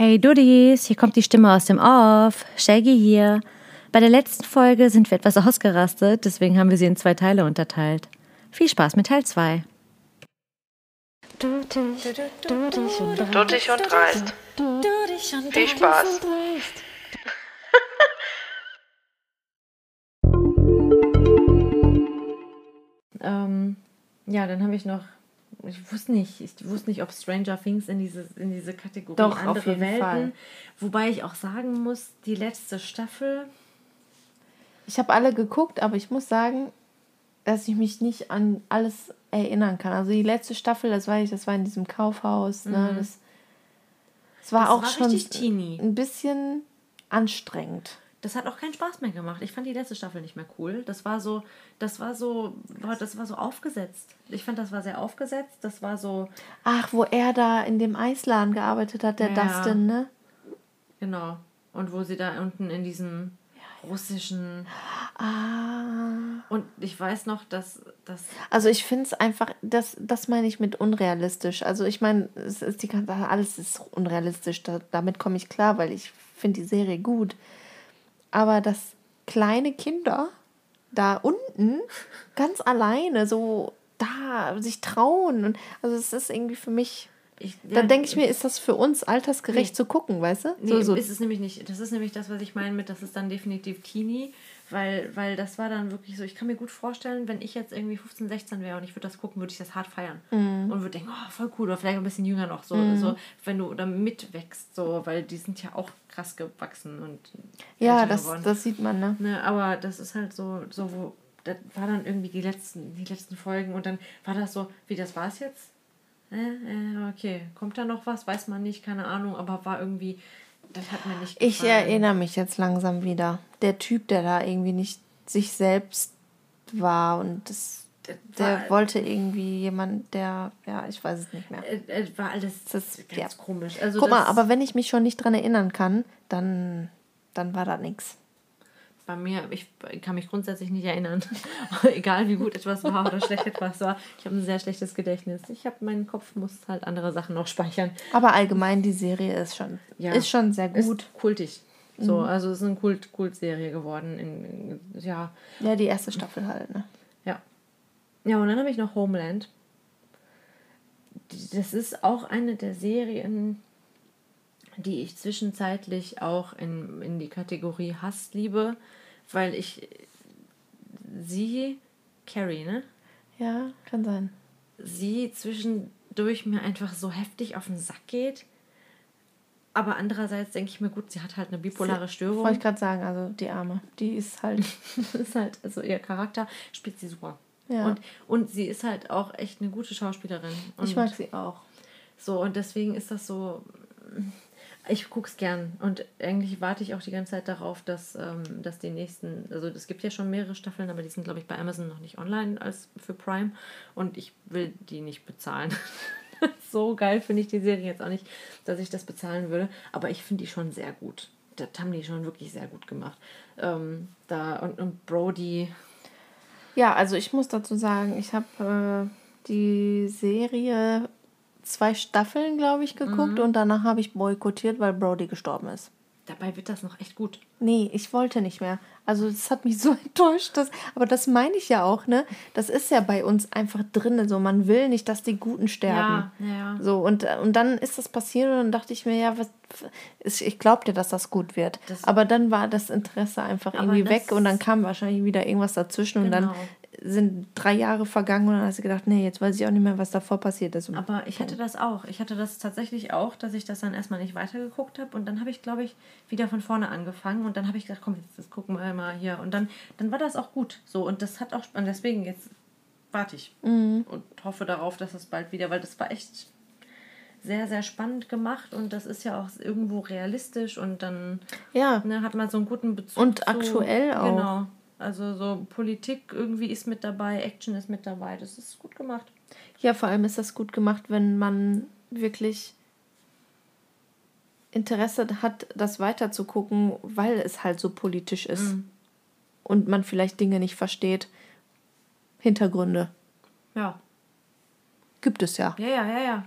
Hey Duddies, hier kommt die Stimme aus dem Off, Shaggy hier. Bei der letzten Folge sind wir etwas ausgerastet, deswegen haben wir sie in 2 Teile unterteilt. Viel Spaß mit Teil 2. Duttig und dreist. Viel Spaß. Ja, dann habe ich noch... Ich wusste nicht, ob Stranger Things in diese Kategorie doch, andere auf jeden Welten. Fall. Wobei ich auch sagen muss, die letzte Staffel. Ich habe alle geguckt, aber ich muss sagen, dass ich mich nicht an alles erinnern kann. Also die letzte Staffel, das weiß ich, das war in diesem Kaufhaus. Mhm. Ne? Das war richtig teeny. Ein bisschen anstrengend. Das hat auch keinen Spaß mehr gemacht. Ich fand die letzte Staffel nicht mehr cool. Das war so aufgesetzt. Ich fand, das war sehr aufgesetzt. Das war so... Ach, wo er da in dem Eisladen gearbeitet hat, der Dustin, ne? Genau. Und wo sie da unten in diesem russischen... Ah. Und ich weiß noch, dass... Also ich finde es einfach, das meine ich mit unrealistisch. Also ich meine, alles ist unrealistisch. Damit komme ich klar, weil ich finde die Serie gut. Aber dass kleine Kinder da unten ganz alleine so da sich trauen. Und also es ist irgendwie für mich... Dann denke ich mir, ist das für uns altersgerecht zu gucken, weißt du? Nee, so. Ist es nämlich nicht. Das ist nämlich das, was ich meine mit, das ist dann definitiv Teenie. Weil das war dann wirklich so, ich kann mir gut vorstellen, wenn ich jetzt irgendwie 15, 16 wäre und ich würde das gucken, würde ich das hart feiern. Mm. Und würde denken, oh, voll cool. Oder vielleicht ein bisschen jünger noch so. Mm. So wenn du da mitwächst, so, weil die sind ja auch krass gewachsen und ja, das sieht man, ne? Aber das ist halt so wo, das war dann irgendwie die letzten Folgen und dann war das so, wie das war es jetzt? Okay, kommt da noch was? Weiß man nicht, keine Ahnung, aber war irgendwie, das hat mir nicht gefallen. Ich erinnere mich jetzt langsam wieder. Der Typ, der da irgendwie nicht sich selbst war und der wollte irgendwie jemand, der, ja, ich weiß es nicht mehr. War alles ganz komisch. Also guck mal, aber wenn ich mich schon nicht dran erinnern kann, dann war da nichts. Bei mir, ich kann mich grundsätzlich nicht erinnern, egal wie gut etwas war oder schlecht etwas war. Ich habe ein sehr schlechtes Gedächtnis. Mein Kopf muss halt andere Sachen noch speichern. Aber allgemein, die Serie ist schon sehr gut. Ist kultig. So, also es ist eine Kultserie geworden. Ja, die erste Staffel halt, ne? Ja. Ja, und dann habe ich noch Homeland. Das ist auch eine der Serien, die ich zwischenzeitlich auch in die Kategorie Hass liebe, weil ich sie, Carrie, ne? Ja, kann sein. Sie zwischendurch mir einfach so heftig auf den Sack geht, aber andererseits denke ich mir, gut, sie hat halt eine bipolare Störung. Wollte ich gerade sagen, also die Arme, die ist halt, also ihr Charakter spielt sie super. Ja. Und sie ist halt auch echt eine gute Schauspielerin. Ich mag sie auch. So, und deswegen ist das so... Ich guck's gern und eigentlich warte ich auch die ganze Zeit darauf, dass die nächsten, also es gibt ja schon mehrere Staffeln, aber die sind, glaube ich, bei Amazon noch nicht online als für Prime und ich will die nicht bezahlen. So geil finde ich die Serie jetzt auch nicht, dass ich das bezahlen würde, aber ich finde die schon sehr gut. Das haben die schon wirklich sehr gut gemacht. Und Brody. Ja, also ich muss dazu sagen, ich habe die Serie... 2 Staffeln, glaube ich, geguckt und danach habe ich boykottiert, weil Brody gestorben ist. Dabei wird das noch echt gut. Nee, ich wollte nicht mehr. Also das hat mich so enttäuscht. Aber das meine ich ja auch, ne? Das ist ja bei uns einfach drin. Also man will nicht, dass die Guten sterben. Ja. So, und dann ist das passiert und dann dachte ich mir, ja, ich glaube dir, dass das gut wird. Aber dann war das Interesse einfach irgendwie weg und dann kam wahrscheinlich wieder irgendwas dazwischen und dann sind 3 Jahre vergangen und dann hast du gedacht, nee, jetzt weiß ich auch nicht mehr, was davor passiert ist. Aber ich hatte das auch. Ich hatte das tatsächlich auch, dass ich das dann erstmal nicht weitergeguckt habe und dann habe ich, glaube ich, wieder von vorne angefangen und dann habe ich gedacht, komm, jetzt gucken wir mal hier und dann war das auch gut. So, und das hat auch Spaß. Deswegen jetzt warte ich und hoffe darauf, dass das bald wieder, weil das war echt sehr, sehr spannend gemacht und das ist ja auch irgendwo realistisch und dann hat man so einen guten Bezug. Und aktuell auch. Genau. Also so Politik irgendwie ist mit dabei, Action ist mit dabei, das ist gut gemacht. Ja, vor allem ist das gut gemacht, wenn man wirklich Interesse hat, das weiter zu gucken, weil es halt so politisch ist und man vielleicht Dinge nicht versteht. Hintergründe. Ja. Gibt es ja. Ja.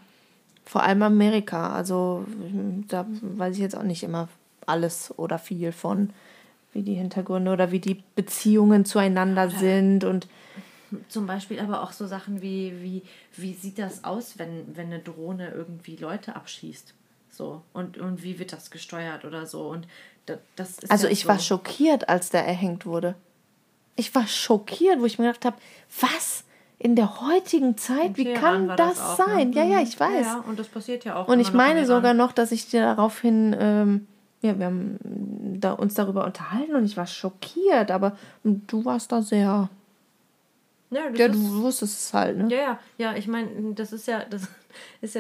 Vor allem Amerika, also da weiß ich jetzt auch nicht immer alles oder viel von, wie die Hintergründe oder wie die Beziehungen zueinander sind und zum Beispiel aber auch so Sachen wie sieht das aus, wenn eine Drohne irgendwie Leute abschießt, so und wie wird das gesteuert oder so und das ist also ich war schockiert, als der erhängt wurde. Ich war schockiert, wo ich mir gedacht habe, was? In der heutigen Zeit, wie kann das sein? Ja, ja, ich weiß. Ja, und das passiert ja auch. Und ich meine sogar noch, dass ich daraufhin, wir haben uns darüber unterhalten und ich war schockiert, aber du warst da sehr. Ja, du wusstest es halt, ne? Ja, ich meine, das ist ja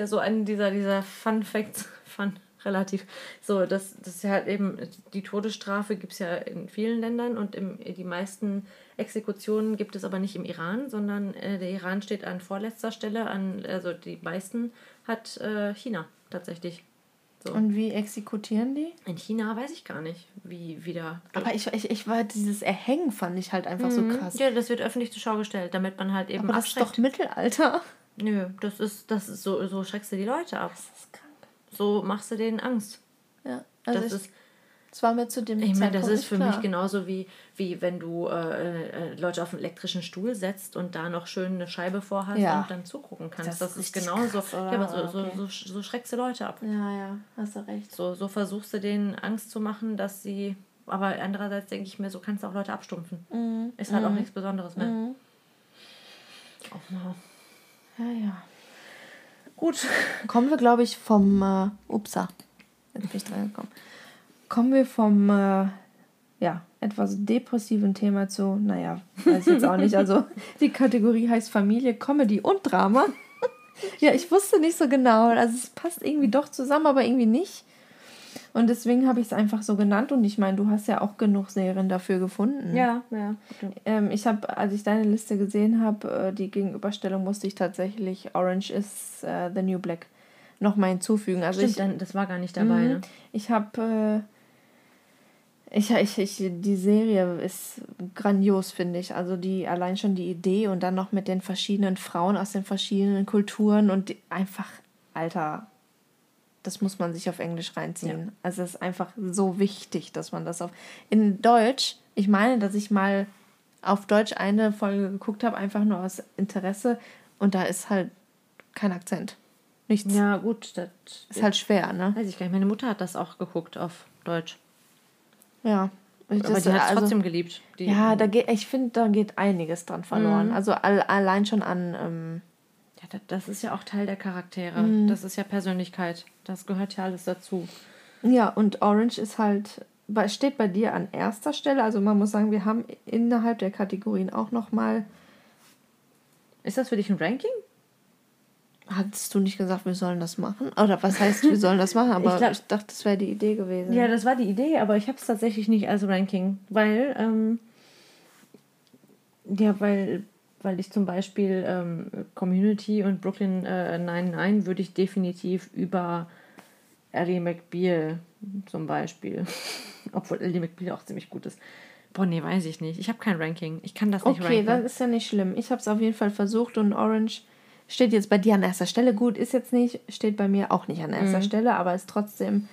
so ein dieser Fun Facts, relativ. So, das ist ja halt eben, die Todesstrafe gibt es ja in vielen Ländern und die meisten Exekutionen gibt es aber nicht im Iran, sondern der Iran steht an vorletzter Stelle, also die meisten hat China tatsächlich. So. Und wie exekutieren die? In China weiß ich gar nicht, wie da. Aber ich war, dieses Erhängen fand ich halt einfach so krass. Ja, das wird öffentlich zur Schau gestellt, damit man halt eben. Aber das abschreckt. Ist doch Mittelalter. Nö, das ist so schreckst du die Leute ab. Das ist krass. So machst du denen Angst. Ja, also das war mir zu dem Zeitpunkt. Ich meine, das ist für mich genauso wie wenn du Leute auf einen elektrischen Stuhl setzt und da noch schön eine Scheibe vorhast und dann zugucken kannst. Das ist genauso. Krass, ja, aber so schreckst du Leute ab. Ja, hast du recht. So versuchst du denen Angst zu machen, dass sie. Aber andererseits denke ich mir, so kannst du auch Leute abstumpfen. Mhm. Ist halt auch nichts Besonderes mehr. Mhm. Oh, no. Ja. Gut, kommen wir, glaube ich, vom jetzt bin ich dran gekommen. Kommen wir vom etwas depressiven Thema zu, weiß ich jetzt auch nicht, also die Kategorie heißt Familie, Comedy und Drama. Ja, ich wusste nicht so genau, also es passt irgendwie doch zusammen, aber irgendwie nicht. Und deswegen habe ich es einfach so genannt und ich meine, du hast ja auch genug Serien dafür gefunden. Ja. Okay. Ich habe, als ich deine Liste gesehen habe, die Gegenüberstellung musste ich tatsächlich Orange is the New Black nochmal hinzufügen. Also stimmt, das war gar nicht dabei. Ne? Ich habe, die Serie ist grandios, finde ich. Also die allein schon die Idee und dann noch mit den verschiedenen Frauen aus den verschiedenen Kulturen und einfach, Alter, das muss man sich auf Englisch reinziehen. Ja. Also es ist einfach so wichtig, dass man das auf... In Deutsch, ich meine, dass ich mal auf Deutsch eine Folge geguckt habe, einfach nur aus Interesse. Und da ist halt kein Akzent. Nichts. Ja, gut. Das ist halt schwer, ne? Weiß ich gar nicht. Meine Mutter hat das auch geguckt auf Deutsch. Ja. Aber die hat es trotzdem geliebt. Ja, ich finde, da geht einiges dran verloren. Mhm. Also allein schon an... ja, das ist ja auch Teil der Charaktere. Mhm. Das ist ja Persönlichkeit. Das gehört ja alles dazu. Ja, und Orange ist halt, steht bei dir an erster Stelle. Also man muss sagen, wir haben innerhalb der Kategorien auch nochmal... Ist das für dich ein Ranking? Hattest du nicht gesagt, wir sollen das machen? Oder was heißt, wir sollen das machen? Aber ich dachte, das wäre die Idee gewesen. Ja, das war die Idee, aber ich habe es tatsächlich nicht als Ranking. Weil, weil ich zum Beispiel Community und Brooklyn Nine-Nine würde ich definitiv über Ally McBeal zum Beispiel. Obwohl Ally McBeal auch ziemlich gut ist. Boah, nee, weiß ich nicht. Ich habe kein Ranking. Ich kann das nicht ranken. Okay, das ist ja nicht schlimm. Ich habe es auf jeden Fall versucht und Orange steht jetzt bei dir an erster Stelle. Gut, ist jetzt nicht. Steht bei mir auch nicht an erster Stelle, aber ist trotzdem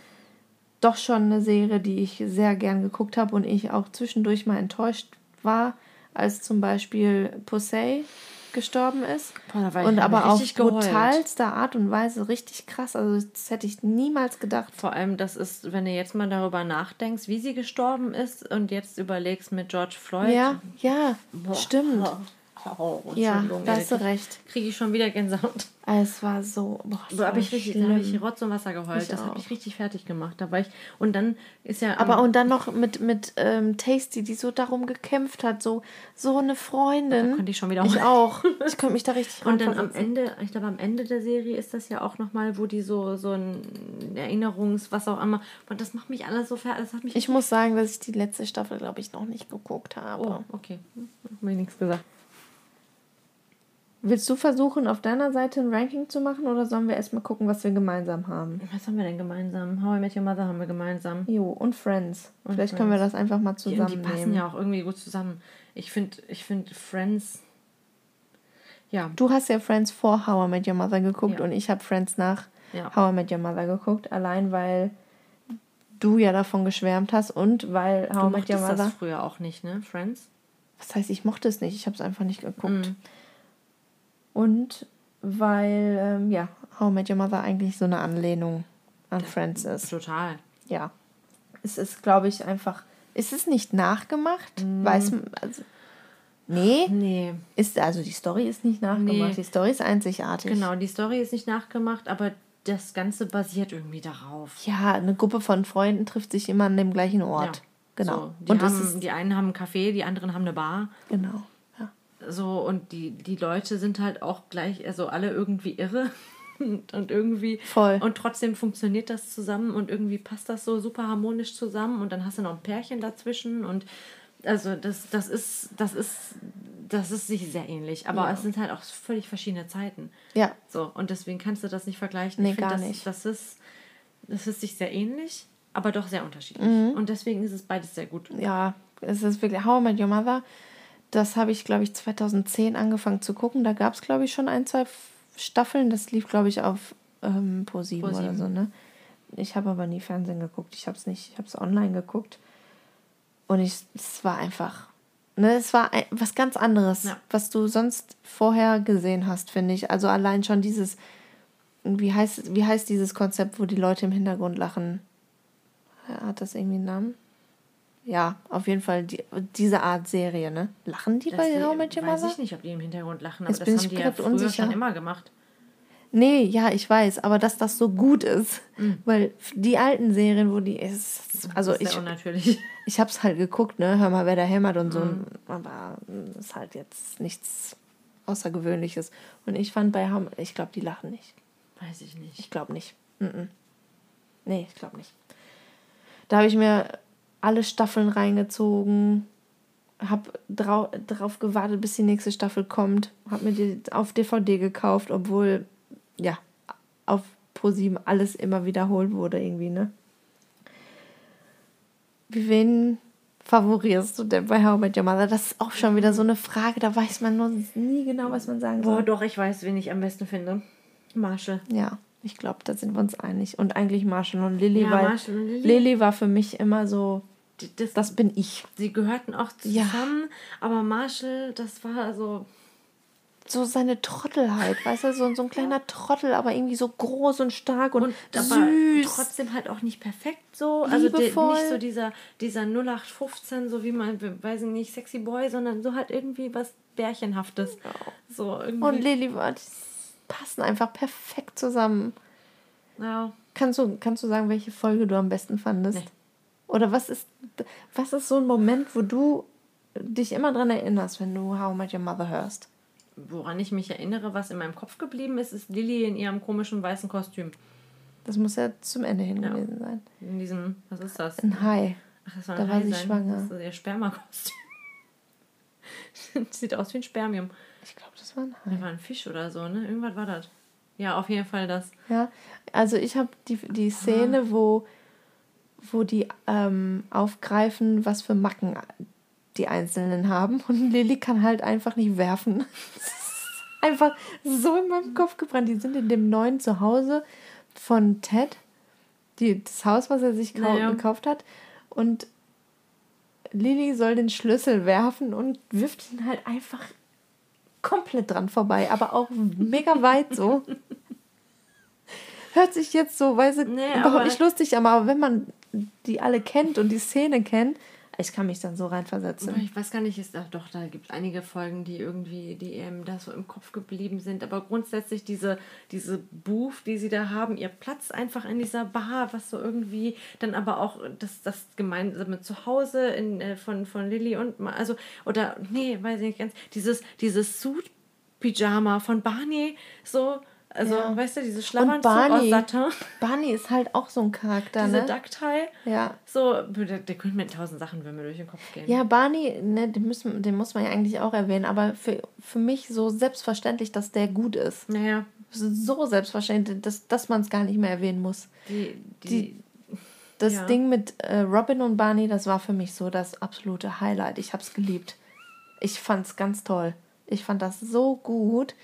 doch schon eine Serie, die ich sehr gern geguckt habe und ich auch zwischendurch mal enttäuscht war, als zum Beispiel Posey gestorben ist. Boah, da und aber auf brutalster Art und Weise richtig krass. Also das hätte ich niemals gedacht. Vor allem, das ist, wenn du jetzt mal darüber nachdenkst, wie sie gestorben ist und jetzt überlegst mit George Floyd. Ja, boah, stimmt. Oh, ja, da hast du recht. Kriege ich schon wieder Gänsehaut. Es war so... Boah, das war da habe ich Rotz und Wasser geheult. Das hat mich richtig fertig gemacht. Da war ich... Und dann ist ja... Aber und dann noch mit Tasty, die so darum gekämpft hat. So eine Freundin. Da konnte ich schon wieder... Ich auch. Ich konnte mich da richtig... Und dann am Ende... Ich glaube, am Ende der Serie ist das ja auch nochmal, wo die so ein Erinnerungs... Was auch immer. Und das macht mich alles so fertig. Ich muss sagen, dass ich die letzte Staffel, glaube ich, noch nicht geguckt habe. Oh, okay. Hab mir nichts gesagt. Willst du versuchen, auf deiner Seite ein Ranking zu machen oder sollen wir erstmal gucken, was wir gemeinsam haben? Was haben wir denn gemeinsam? How I Met Your Mother haben wir gemeinsam. Jo, und Friends. Und vielleicht Friends. Können wir das einfach mal zusammennehmen. Die passen ja auch irgendwie gut zusammen. Ich finde Friends... Ja. Du hast ja Friends vor How I Met Your Mother geguckt und ich habe Friends nach ja. How I Met Your Mother geguckt, allein weil du ja davon geschwärmt hast und weil How I Met Your Mother... Du mochtest das früher auch nicht, ne? Friends? Was heißt, ich mochte es nicht? Ich habe es einfach nicht geguckt. Mm. Und weil, ja, How I Met Your Mother eigentlich so eine Anlehnung an Friends ist. Total. Ja. Es ist, glaube ich, einfach... Ist es nicht nachgemacht? Mm. Weiß man... Also, nee. Ist, also die Story ist nicht nachgemacht. Nee. Die Story ist einzigartig. Genau, die Story ist nicht nachgemacht, aber das Ganze basiert irgendwie darauf. Ja, eine Gruppe von Freunden trifft sich immer an dem gleichen Ort. Ja, genau. So. Die einen haben einen Café, die anderen haben eine Bar. Genau. Ja. So, und die Leute sind halt auch gleich, also alle irgendwie irre. Und irgendwie... Voll. Und trotzdem funktioniert das zusammen und irgendwie passt das so super harmonisch zusammen und dann hast du noch ein Pärchen dazwischen und... Also das ist sich sehr ähnlich, aber es sind halt auch völlig verschiedene Zeiten. Ja. So, und deswegen kannst du das nicht vergleichen. Nee, ich finde gar nicht. Das ist sich sehr ähnlich, aber doch sehr unterschiedlich. Mhm. Und deswegen ist es beides sehr gut. Ja, es ist wirklich How I Met Your Mother. Das habe ich, glaube ich, 2010 angefangen zu gucken. Da gab es, glaube ich, schon 1-2 Staffeln. Das lief, glaube ich, auf Pro7 oder so, ne? Ich habe aber nie Fernsehen geguckt. Ich habe es nicht, ich habe es online geguckt. Und es war einfach, ne, es war was ganz anderes, ja, was du sonst vorher gesehen hast, finde ich. Also allein schon dieses, wie heißt dieses Konzept, wo die Leute im Hintergrund lachen? Hat das irgendwie einen Namen? Ja, auf jeden Fall diese Art Serie, ne? Lachen die bei How I Met Your Mother? Weiß ich nicht, ob die im Hintergrund lachen, aber das haben die ja früher schon immer gemacht. Nee, ja, ich weiß, aber dass das so gut ist, weil die alten Serien, wo die ist, also das ist sehr unnatürlich. Ich hab's halt geguckt, ne, hör mal, wer da hämmert und so, aber ist halt jetzt nichts Außergewöhnliches. Und ich fand ich glaube, die lachen nicht. Weiß ich nicht. Ich glaube nicht. Nee, ich glaube nicht. Da habe ich mir alle Staffeln reingezogen. Hab drauf gewartet, bis die nächste Staffel kommt. Hab mir die auf DVD gekauft, obwohl ja auf ProSieben alles immer wiederholt wurde irgendwie, ne? Wen favorierst du denn bei How I Met Your Mother? Das ist auch schon wieder so eine Frage, da weiß man nur nie genau, was man sagen soll. Oh, doch, ich weiß, wen ich am besten finde. Marshall. Ja, ich glaube, da sind wir uns einig. Und eigentlich Marshall und Lily, ja, weil Marshall und Lily war für mich immer so... Das bin ich. Sie gehörten auch zusammen, ja, aber Marshall, das war so seine Trottelheit, weißt du, so ein kleiner Trottel, aber irgendwie so groß und stark und süß. Aber trotzdem halt auch nicht perfekt so. Also nicht so dieser 0815, so wie man, weiß ich nicht, Sexy Boy, sondern so halt irgendwie was Bärchenhaftes. So irgendwie. Und Lily, die passen einfach perfekt zusammen. Ja. Kannst du sagen, welche Folge du am besten fandest? Nee. Oder was ist so ein Moment, wo du dich immer dran erinnerst, wenn du How I Met Your Mother hörst? Woran ich mich erinnere, was in meinem Kopf geblieben ist, ist Lily in ihrem komischen weißen Kostüm. Das muss ja zum Ende hin gewesen sein. In diesem, was ist das? Ein Hai. Ach, das war ein Hai. Da war sie schwanger. Das ist ihr Spermakostüm. Sieht aus wie ein Spermium. Ich glaube, das war ein Hai. Das war ein Fisch oder so, ne? Irgendwas war das. Ja, auf jeden Fall das. Ja, also ich habe die Szene, wo die aufgreifen, was für Macken die Einzelnen haben. Und Lilly kann halt einfach nicht werfen. Einfach so in meinem Kopf gebrannt. Die sind in dem neuen Zuhause von Ted, das Haus, was er sich gekauft hat. Und Lilly soll den Schlüssel werfen und wirft ihn halt einfach komplett dran vorbei. Aber auch mega weit so. Hört sich jetzt so, weiß ich, überhaupt nicht lustig, aber wenn man die alle kennt und die Szene kennt, ich kann mich dann so reinversetzen. Ich weiß gar nicht, da gibt es einige Folgen, die eben da so im Kopf geblieben sind, aber grundsätzlich diese Booth, die sie da haben, ihr Platz einfach in dieser Bar, was so irgendwie dann aber auch das gemeinsame Zuhause von Lilly und weiß ich nicht ganz, dieses Suit-Pyjama von Barney, so. Also, weißt du, diese Schlammern aus Satin. Barney ist halt auch so ein Charakter, ne? Diese Ducktie. Ja. So, der könnte mir 1000 Sachen, wenn mir durch den Kopf gehen. Ja, Barney, ne, den muss man ja eigentlich auch erwähnen, aber für mich so selbstverständlich, dass der gut ist. Naja. So selbstverständlich, dass man es gar nicht mehr erwähnen muss. Das Ding mit Robin und Barney, das war für mich so das absolute Highlight. Ich hab's geliebt. Ich fand's ganz toll. Ich fand das so gut.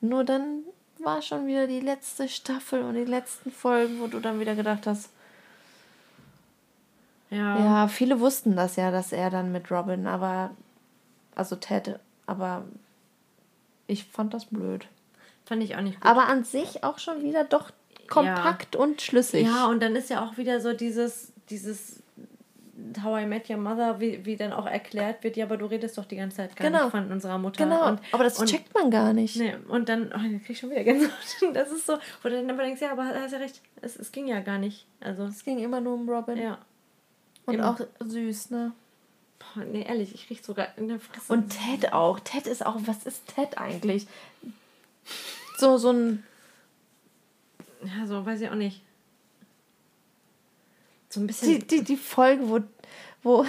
Nur dann war schon wieder die letzte Staffel und die letzten Folgen, wo du dann wieder gedacht hast. Ja, viele wussten das ja, dass er dann mit Robin, Ted, aber ich fand das blöd. Fand ich auch nicht gut. Aber an sich auch schon wieder doch kompakt und schlüssig. Ja, und dann ist ja auch wieder so dieses How I Met Your Mother, wie dann auch erklärt wird, ja, aber du redest doch die ganze Zeit gar nicht von unserer Mutter. Genau, aber das checkt man gar nicht. Nee, und dann, dann krieg ich schon wieder Gänsehaut. Das ist so, wo du dann aber denkst, ja, aber hast ja recht, es ging ja gar nicht. Also, es ging immer nur um Robin. Ja. Und auch süß, ne? Boah, nee, ehrlich, ich riech sogar in der Fresse. Und Ted auch. Ted ist auch, was ist Ted eigentlich? So ein... Ja, so weiß ich auch nicht. So ein bisschen... Die Folge, wo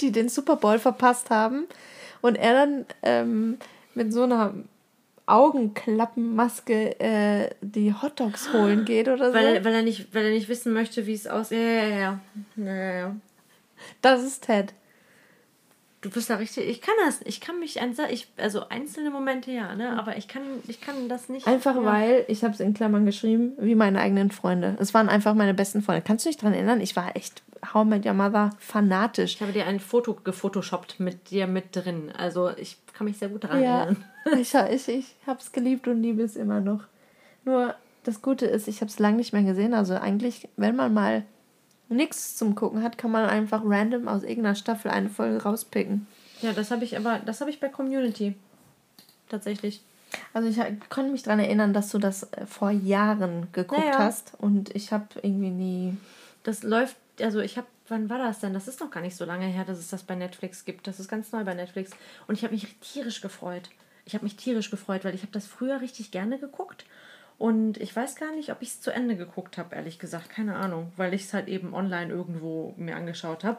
die den Super Bowl verpasst haben und er dann mit so einer Augenklappenmaske die Hotdogs holen geht oder so. Weil er nicht wissen möchte, wie es aussieht. Ja. Das ist Ted. Du bist da richtig... Ich kann das. Ich kann mich... Also einzelne Momente ja, ne? Aber ich kann das nicht... Einfach weil, ich habe es in Klammern geschrieben, wie meine eigenen Freunde. Es waren einfach meine besten Freunde. Kannst du dich daran erinnern? Ich war echt How I Met Your Mother fanatisch. Ich habe dir ein Foto gefotoshoppt mit dir mit drin. Also ich kann mich sehr gut daran erinnern. Ich habe es geliebt und liebe es immer noch. Nur das Gute ist, ich habe es lange nicht mehr gesehen. Also eigentlich, wenn man mal... nichts zum Gucken hat, kann man einfach random aus irgendeiner Staffel eine Folge rauspicken. Ja, das habe ich bei Community. Tatsächlich. Also ich konnte mich daran erinnern, dass du das vor Jahren geguckt hast und ich habe irgendwie nie... Das läuft, also wann war das denn? Das ist noch gar nicht so lange her, dass es das bei Netflix gibt. Das ist ganz neu bei Netflix. Und ich habe mich tierisch gefreut. Weil ich habe das früher richtig gerne geguckt. Und ich weiß gar nicht, ob ich es zu Ende geguckt habe, ehrlich gesagt. Keine Ahnung, weil ich es halt eben online irgendwo mir angeschaut habe.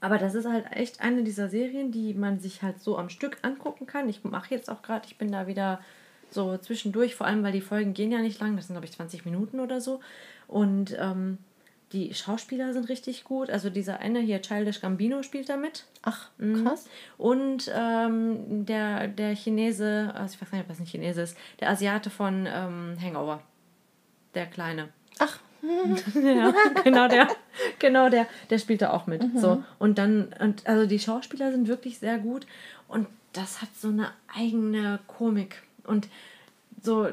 Aber das ist halt echt eine dieser Serien, die man sich halt so am Stück angucken kann. Ich mache jetzt auch gerade, ich bin da wieder so zwischendurch, vor allem, weil die Folgen gehen ja nicht lang. Das sind, glaube ich, 20 Minuten oder so. Und die Schauspieler sind richtig gut. Also dieser eine hier, Childish Gambino, spielt da mit. Ach, krass. Und der Chinese, also ich weiß nicht, ob das nicht Chinese ist, der Asiate von Hangover. Der Kleine. Ach. Ja, genau der. Der spielt da auch mit. Mhm. So. Und dann, also die Schauspieler sind wirklich sehr gut. Und das hat so eine eigene Komik. Und so...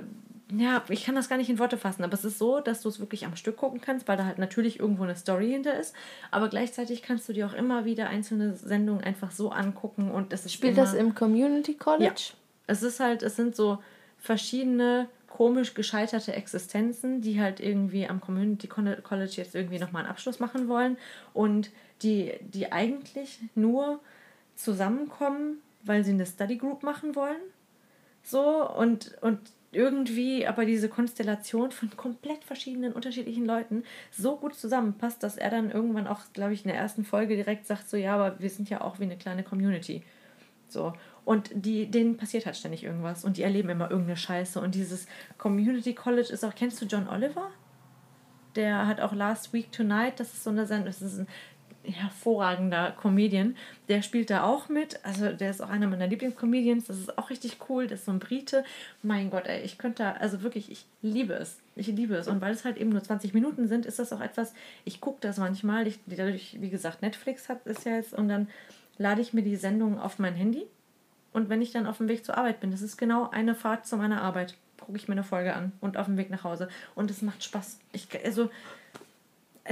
Ja, ich kann das gar nicht in Worte fassen, aber es ist so, dass du es wirklich am Stück gucken kannst, weil da halt natürlich irgendwo eine Story hinter ist, aber gleichzeitig kannst du dir auch immer wieder einzelne Sendungen einfach so angucken und es ist Spielt das im Community College? Ja. Es sind so verschiedene komisch gescheiterte Existenzen, die halt irgendwie am Community College jetzt irgendwie nochmal einen Abschluss machen wollen und die eigentlich nur zusammenkommen, weil sie eine Study Group machen wollen. So, und irgendwie aber diese Konstellation von komplett verschiedenen, unterschiedlichen Leuten so gut zusammenpasst, dass er dann irgendwann auch, glaube ich, in der ersten Folge direkt sagt, so, ja, aber wir sind ja auch wie eine kleine Community. So. Und denen passiert halt ständig irgendwas und die erleben immer irgendeine Scheiße. Und dieses Community College ist auch, kennst du John Oliver? Der hat auch Last Week Tonight, das ist so eine Sendung, das ist ein hervorragender Comedian, der spielt da auch mit, also der ist auch einer meiner Lieblingscomedians, das ist auch richtig cool, das ist so ein Brite, mein Gott, ey, ich könnte da, also wirklich, ich liebe es und weil es halt eben nur 20 Minuten sind, ist das auch etwas, ich gucke das manchmal, dadurch, wie gesagt, Netflix hat es ja jetzt und dann lade ich mir die Sendungen auf mein Handy und wenn ich dann auf dem Weg zur Arbeit bin, das ist genau eine Fahrt zu meiner Arbeit, gucke ich mir eine Folge an und auf dem Weg nach Hause und es macht Spaß, es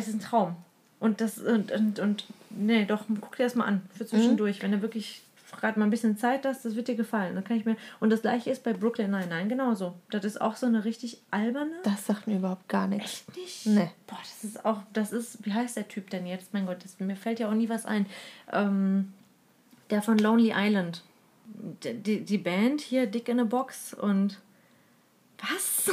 ist ein Traum. Guck dir das mal an für zwischendurch, wenn du wirklich gerade mal ein bisschen Zeit hast, das wird dir gefallen. Dann kann ich mir und das gleiche ist bei Brooklyn Nine-Nine genauso. Das ist auch so eine richtig alberne. Das sagt mir überhaupt gar nichts. Echt nicht? Nee. Boah, das ist, wie heißt der Typ denn jetzt? Mein Gott, mir fällt ja auch nie was ein. Der von Lonely Island. Die Band hier, Dick in a Box und Was?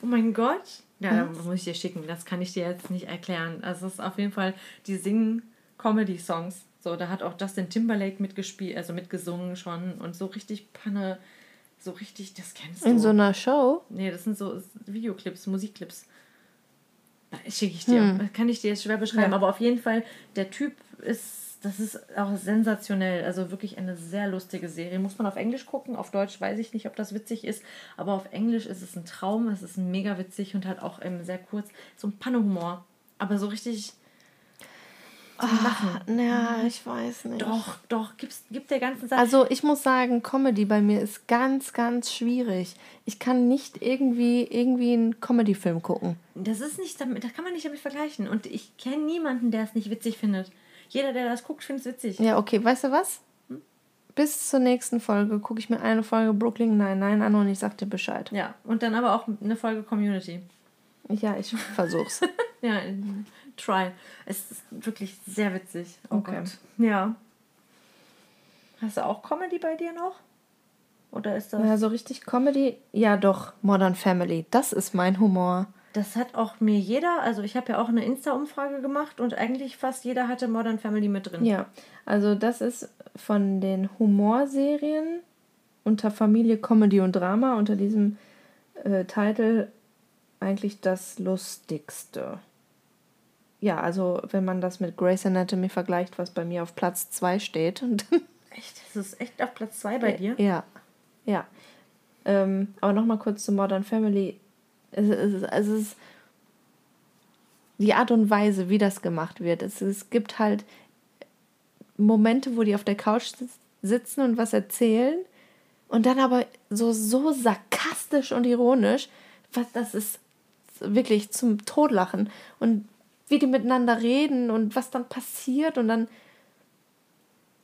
Oh mein Gott. Ja, das muss ich dir schicken. Das kann ich dir jetzt nicht erklären. Also es ist auf jeden Fall, die singen Comedy-Songs. So, da hat auch Justin Timberlake mitgespielt, also mitgesungen schon und so richtig Panne, so richtig, das kennst du. In so einer Show? Nee, das sind so Videoclips, Musikclips. Schicke ich dir. Kann ich dir jetzt schwer beschreiben. Ja. Aber auf jeden Fall, der Typ ist das ist auch sensationell. Also wirklich eine sehr lustige Serie. Muss man auf Englisch gucken. Auf Deutsch weiß ich nicht, ob das witzig ist. Aber auf Englisch ist es ein Traum. Es ist mega witzig und halt auch sehr kurz. So ein Pannehumor. Aber so richtig... Ja, ich weiß nicht. Doch, gibt der ganzen Sache. Also ich muss sagen, Comedy bei mir ist ganz, ganz schwierig. Ich kann nicht irgendwie einen Comedy-Film gucken. Das ist nicht damit, das kann man nicht damit vergleichen. Und ich kenne niemanden, der es nicht witzig findet. Jeder, der das guckt, findet es witzig. Ja, okay, weißt du was? Bis zur nächsten Folge gucke ich mir eine Folge Brooklyn Nine-Nine an und ich sag dir Bescheid. Ja, und dann aber auch eine Folge Community. Ja, ich versuch's. Ja, try. Es ist wirklich sehr witzig. Oh okay. Gott. Ja. Hast du auch Comedy bei dir noch? Oder ist das... Ja, so richtig Comedy? Ja, doch. Modern Family. Das ist mein Humor. Das hat auch mir jeder... Also ich habe ja auch eine Insta-Umfrage gemacht und eigentlich fast jeder hatte Modern Family mit drin. Ja. Also das ist von den Humorserien unter Familie, Comedy und Drama unter diesem Titel... eigentlich das Lustigste. Ja, also wenn man das mit Grey's Anatomy vergleicht, was bei mir auf Platz 2 steht. Echt? Das ist echt auf Platz 2 bei dir? Ja. Ja. Aber nochmal kurz zu Modern Family. Es ist die Art und Weise, wie das gemacht wird. Es gibt halt Momente, wo die auf der Couch sitzen und was erzählen und dann aber so sarkastisch und ironisch, was das ist, wirklich zum Totlachen und wie die miteinander reden und was dann passiert und dann,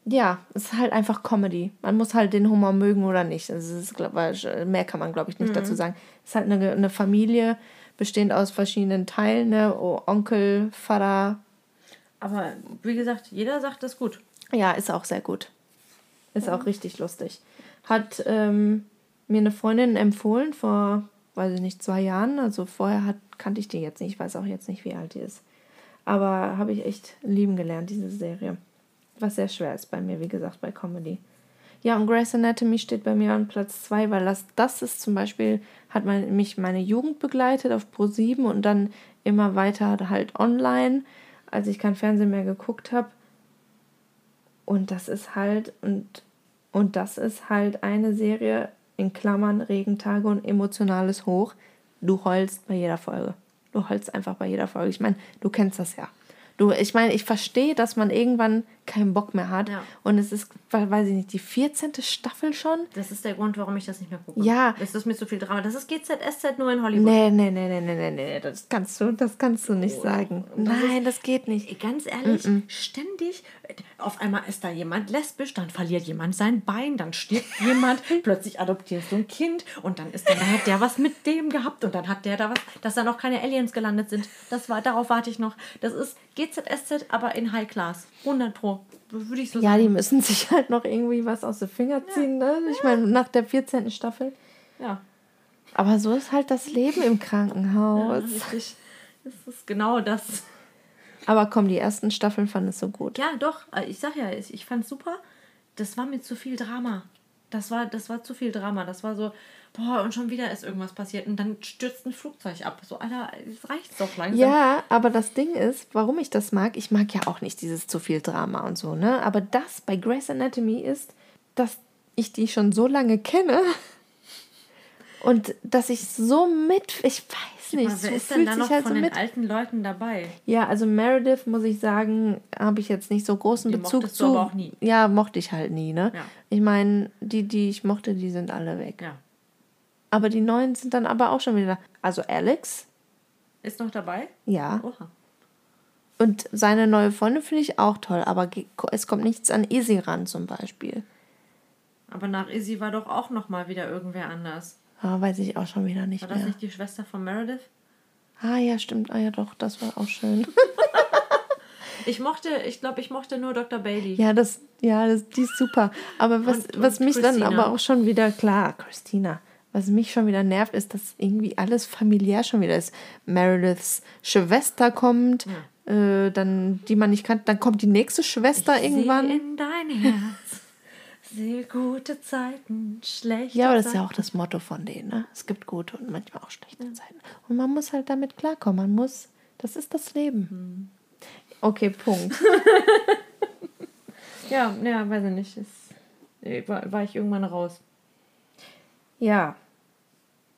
ja, es ist halt einfach Comedy. Man muss halt den Humor mögen oder nicht. Also es ist, mehr kann man, glaube ich, nicht dazu sagen. Es ist halt eine Familie, bestehend aus verschiedenen Teilen, ne? Onkel, Vater. Aber wie gesagt, jeder sagt das gut. Ja, ist auch sehr gut. Ist auch richtig lustig. Hat mir eine Freundin empfohlen vor... weiß ich nicht, 2 Jahren, also vorher kannte ich die jetzt nicht, ich weiß auch jetzt nicht, wie alt die ist. Aber habe ich echt lieben gelernt, diese Serie. Was sehr schwer ist bei mir, wie gesagt, bei Comedy. Ja, und Grey's Anatomy steht bei mir an Platz 2, weil das ist zum Beispiel, hat mich meine Jugend begleitet auf Pro7 und dann immer weiter halt online, als ich kein Fernsehen mehr geguckt habe. Und das ist halt, und das ist halt eine Serie, in Klammern, Regentage und emotionales Hoch. Du heulst bei jeder Folge. Du heulst einfach bei jeder Folge. Ich meine, du kennst das ja. Ich meine, ich verstehe, dass man irgendwann keinen Bock mehr hat. Ja. Und es ist, weiß ich nicht, die 14. Staffel schon. Das ist der Grund, warum ich das nicht mehr gucke. Ja. Das ist mir zu viel Drama. Das ist GZSZ nur in Hollywood. Nee. Das kannst du nicht sagen. Nein, das geht nicht. Ganz ehrlich, ständig, auf einmal ist da jemand lesbisch, dann verliert jemand sein Bein, dann stirbt jemand, plötzlich adoptierst du ein Kind und dann hat der was mit dem gehabt und dann hat der da was, dass da noch keine Aliens gelandet sind. Darauf warte ich noch. Das ist GZSZ, aber in High Class. 100 Pro. Würde ich so sagen. Ja, die müssen sich halt noch irgendwie was aus den Fingern ziehen, ne? Ich meine, nach der 14. Staffel. Ja. Aber so ist halt das Leben im Krankenhaus. Ja, richtig. Das ist genau das. Aber komm, die ersten Staffeln fand ich so gut. Ja, doch. Ich sag ja, ich fand's super. Das war mir zu viel Drama. Das war zu viel Drama. Das war so, boah, und schon wieder ist irgendwas passiert. Und dann stürzt ein Flugzeug ab. So, Alter, das reicht doch langsam. Ja, aber das Ding ist, warum ich das mag, ich mag ja auch nicht dieses zu viel Drama und so, ne? Aber das bei Grey's Anatomy ist, dass ich die schon so lange kenne und dass ich so ich weiß nicht. Aber wer ist denn da noch halt von so den alten Leuten dabei? Ja, also Meredith, muss ich sagen, habe ich jetzt nicht so großen Bezug zu. Die mochtest du aber auch nie. Ja, mochte ich halt nie, ne? Ja. Ich meine, die ich mochte, die sind alle weg. Ja. Aber die neuen sind dann aber auch schon wieder... Also Alex... ist noch dabei? Ja. Oha. Und seine neue Freundin finde ich auch toll, aber es kommt nichts an Izzy ran zum Beispiel. Aber nach Izzy war doch auch nochmal wieder irgendwer anders. Ah, weiß ich auch schon wieder nicht mehr. War das nicht die Schwester von Meredith? Ah, ja, stimmt. Ah, ja, doch, das war auch schön. Ich glaube, ich mochte nur Dr. Bailey. Ja, die ist super. Aber was mich Christina. Dann aber auch schon wieder... Klar, Christina. Was mich schon wieder nervt, ist, dass irgendwie alles familiär schon wieder ist. Merediths Schwester kommt, ja. Dann, die man nicht kannte, dann kommt die nächste Schwester irgendwann. Sehe in dein Herz. Sehe gute Zeiten, schlechte Zeiten. Ja, aber das ist ja auch das Motto von denen, ne? Es gibt gute und manchmal auch schlechte Zeiten. Und man muss halt damit klarkommen. Das ist das Leben. Okay, Punkt. Ja, ja, weiß ich nicht. Das, war ich irgendwann raus. Ja.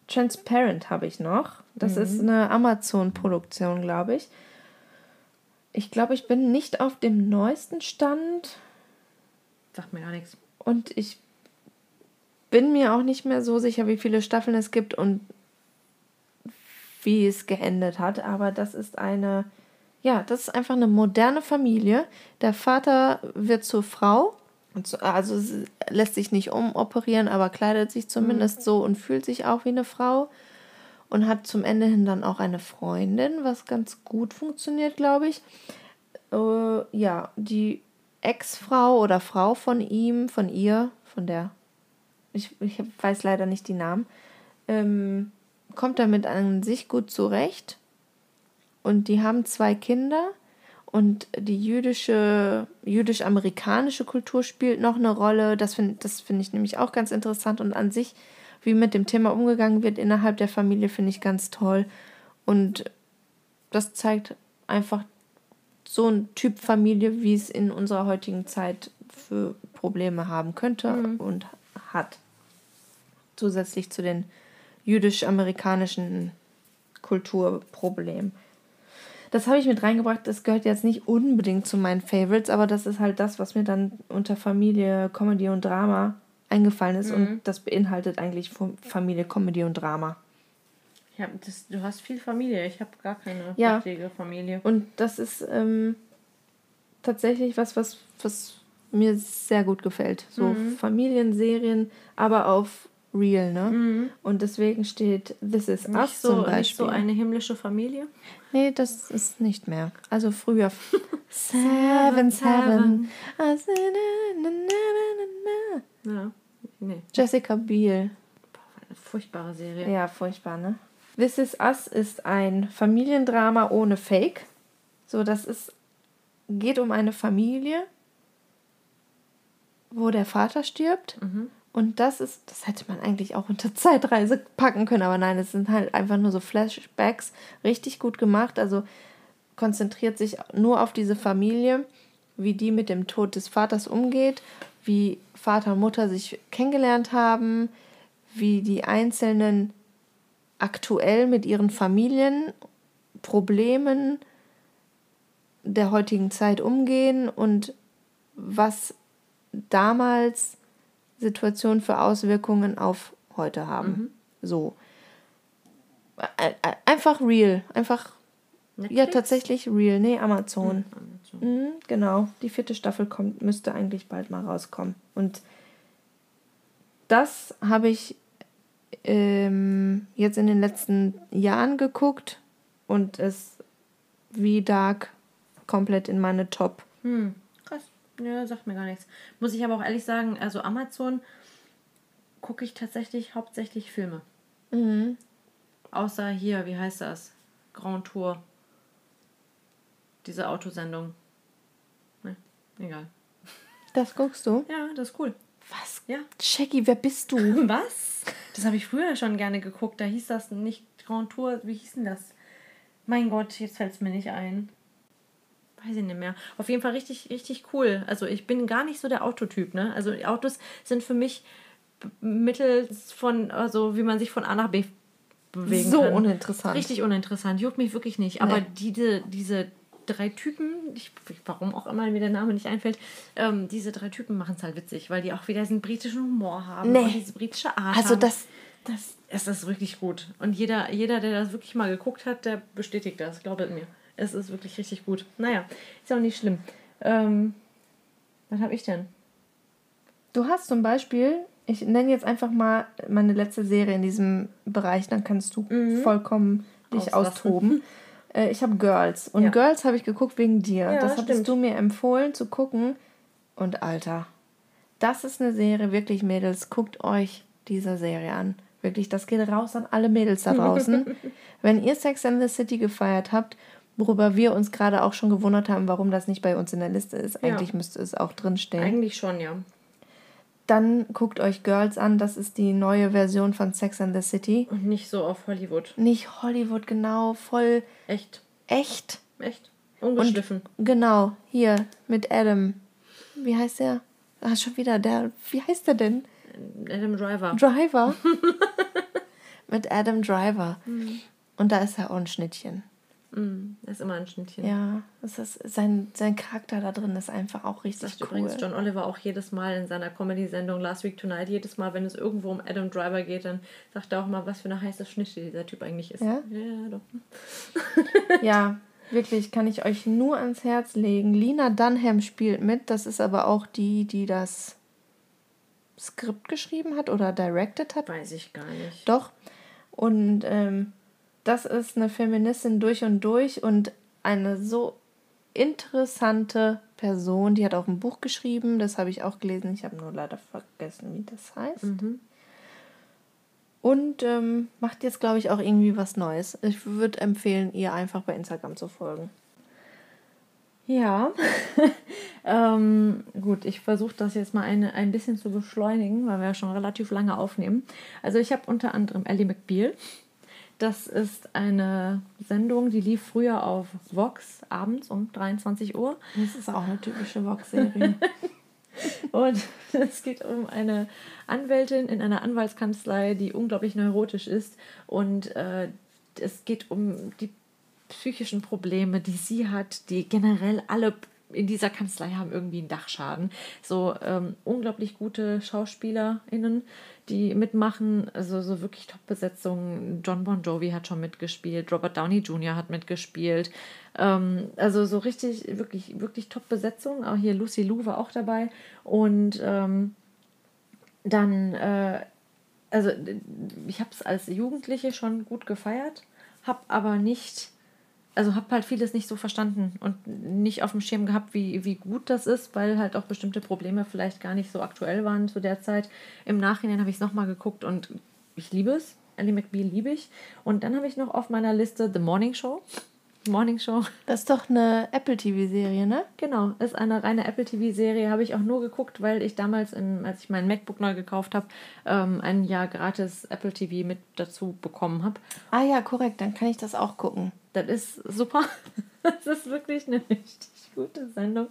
Transparent habe ich noch. Das ist eine Amazon-Produktion, glaube ich. Ich glaube, ich bin nicht auf dem neuesten Stand. Sagt mir gar nichts. Und ich bin mir auch nicht mehr so sicher, wie viele Staffeln es gibt und wie es geendet hat. Aber das ist eine... Ja, das ist einfach eine moderne Familie. Der Vater wird zur Frau. Also sie lässt sich nicht umoperieren, aber kleidet sich zumindest so und fühlt sich auch wie eine Frau. Und hat zum Ende hin dann auch eine Freundin, was ganz gut funktioniert, glaube ich. Ja, die Ex-Frau oder Frau von ihm, von ihr, von der, ich weiß leider nicht die Namen, kommt damit an sich gut zurecht. Und die haben 2 Kinder. Und die jüdisch-amerikanische Kultur spielt noch eine Rolle. Das find ich nämlich auch ganz interessant. Und an sich, wie mit dem Thema umgegangen wird innerhalb der Familie, finde ich ganz toll. Und das zeigt einfach so ein Typ Familie, wie es in unserer heutigen Zeit für Probleme haben könnte und hat. Zusätzlich zu den jüdisch-amerikanischen Kulturproblemen. Das habe ich mit reingebracht. Das gehört jetzt nicht unbedingt zu meinen Favorites, aber das ist halt das, was mir dann unter Familie, Comedy und Drama eingefallen ist. Und das beinhaltet eigentlich Familie, Comedy und Drama. Ja, du hast viel Familie. Ich habe gar keine richtige Familie. Und das ist tatsächlich was mir sehr gut gefällt. So Familienserien, aber auf real, ne? Und deswegen steht This Is Us so, zum Beispiel. Nicht so eine himmlische Familie? Nee, das ist nicht mehr. Also früher. Seven. Ja, nee. Jessica Biel. Eine furchtbare Serie. Ja, furchtbar, ne? This Is Us ist ein Familiendrama ohne Fake. So, das ist, geht um eine Familie, wo der Vater stirbt. Und das hätte man eigentlich auch unter Zeitreise packen können, aber nein, es sind halt einfach nur so Flashbacks, richtig gut gemacht, also konzentriert sich nur auf diese Familie, wie die mit dem Tod des Vaters umgeht, wie Vater und Mutter sich kennengelernt haben, wie die Einzelnen aktuell mit ihren Familien, Problemen der heutigen Zeit umgehen und was damals Situation für Auswirkungen auf heute haben. So. Einfach real. Einfach, Netflix? Ja, tatsächlich real. Nee, Amazon. Genau. Die 4. Staffel müsste eigentlich bald mal rauskommen. Und das habe ich jetzt in den letzten Jahren geguckt und es wie Dark komplett in meine Top. Ja, sagt mir gar nichts. Muss ich aber auch ehrlich sagen, also Amazon gucke ich tatsächlich hauptsächlich Filme. Außer hier, wie heißt das? Grand Tour. Diese Autosendung. Ne, egal. Das guckst du? Ja, das ist cool. Was? Ja. Shaggy, wer bist du? Was? Das habe ich früher schon gerne geguckt. Da hieß das nicht Grand Tour. Wie hieß denn das? Mein Gott, jetzt fällt es mir nicht ein. Weiß ich nicht mehr. Auf jeden Fall richtig, richtig cool. Also ich bin gar nicht so der Autotyp, ne? Also Autos sind für mich Mittel von, also wie man sich von A nach B bewegen kann. So uninteressant. Richtig uninteressant. Juckt mich wirklich nicht. Aber diese 3 Typen, warum auch immer mir der Name nicht einfällt, diese 3 Typen machen es halt witzig, weil die auch wieder diesen britischen Humor haben und diese britische Art haben. Das ist wirklich gut. Und jeder, der das wirklich mal geguckt hat, der bestätigt das. Glaubet mir. Es ist wirklich richtig gut. Naja, ist ja auch nicht schlimm. Was habe ich denn? Du hast zum Beispiel, ich nenne jetzt einfach mal meine letzte Serie in diesem Bereich, dann kannst du vollkommen dich austoben. Ich habe Girls. Und Girls habe ich geguckt wegen dir. Ja, das hattest du mir empfohlen zu gucken. Und Alter, das ist eine Serie, wirklich Mädels, guckt euch diese Serie an. Wirklich, das geht raus an alle Mädels da draußen. Wenn ihr Sex and the City gefeiert habt, worüber wir uns gerade auch schon gewundert haben, warum das nicht bei uns in der Liste ist. Eigentlich müsste es auch drinstehen. Eigentlich schon, ja. Dann guckt euch Girls an. Das ist die neue Version von Sex and the City. Und nicht so auf Hollywood. Nicht Hollywood, genau. Voll... Echt. Ungeschliffen. Und, genau, hier mit Adam. wie heißt der? Ah, schon wieder der, wie heißt der denn? Adam Driver. Driver? Mit Adam Driver. Mhm. Und da ist er auch ein Schnittchen. Mhm, ist immer ein Schnittchen. Ja, das ist sein Charakter da drin ist einfach auch richtig cool. Das übrigens John Oliver auch jedes Mal in seiner Comedy-Sendung Last Week Tonight, jedes Mal, wenn es irgendwo um Adam Driver geht, dann sagt er auch mal, was für eine heiße Schnitte dieser Typ eigentlich ist. Ja, ja doch. Ja, wirklich, kann ich euch nur ans Herz legen. Lena Dunham spielt mit, das ist aber auch die das Skript geschrieben hat oder directed hat. Weiß ich gar nicht. Doch. Und das ist eine Feministin durch und eine so interessante Person. Die hat auch ein Buch geschrieben, das habe ich auch gelesen. Ich habe nur leider vergessen, wie das heißt. Mhm. Und macht jetzt, glaube ich, auch irgendwie was Neues. Ich würde empfehlen, ihr einfach bei Instagram zu folgen. Ja, gut, ich versuche das jetzt mal ein bisschen zu beschleunigen, weil wir ja schon relativ lange aufnehmen. Also ich habe unter anderem Ally McBeal. Das ist eine Sendung, die lief früher auf Vox abends um 23 Uhr. Das ist auch eine typische Vox-Serie. Und es geht um eine Anwältin in einer Anwaltskanzlei, die unglaublich neurotisch ist. Und es geht um die psychischen Probleme, die sie hat, die generell alle in dieser Kanzlei haben irgendwie einen Dachschaden. So unglaublich gute SchauspielerInnen, die mitmachen, also so wirklich Top-Besetzungen. John Bon Jovi hat schon mitgespielt, Robert Downey Jr. hat mitgespielt. Also so richtig, wirklich, wirklich Top-Besetzung. Auch hier Lucy Liu war auch dabei. Und dann, also ich habe es als Jugendliche schon gut gefeiert, habe aber nicht... Also habe halt vieles nicht so verstanden und nicht auf dem Schirm gehabt, wie gut das ist, weil halt auch bestimmte Probleme vielleicht gar nicht so aktuell waren zu der Zeit. Im Nachhinein habe ich es nochmal geguckt und ich liebe es. Ally McBeal liebe ich. Und dann habe ich noch auf meiner Liste The Morning Show. Morning Show. Das ist doch eine Apple-TV-Serie, ne? Genau, ist eine reine Apple-TV-Serie. Habe ich auch nur geguckt, weil ich damals, als ich mein MacBook neu gekauft habe, ein Jahr gratis Apple-TV mit dazu bekommen habe. Ah ja, korrekt, dann kann ich das auch gucken. Das ist super. Das ist wirklich eine richtig gute Sendung.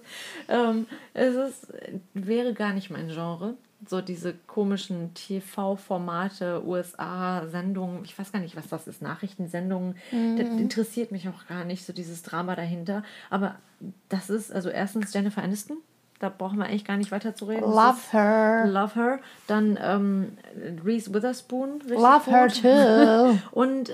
Wäre gar nicht mein Genre. So diese komischen TV-Formate, USA-Sendungen, ich weiß gar nicht, was das ist, Nachrichtensendungen, das interessiert mich auch gar nicht, so dieses Drama dahinter. Aber das ist, also erstens Jennifer Aniston, da brauchen wir eigentlich gar nicht weiter zu reden. Love her. Dann Reese Witherspoon. Love her too. Und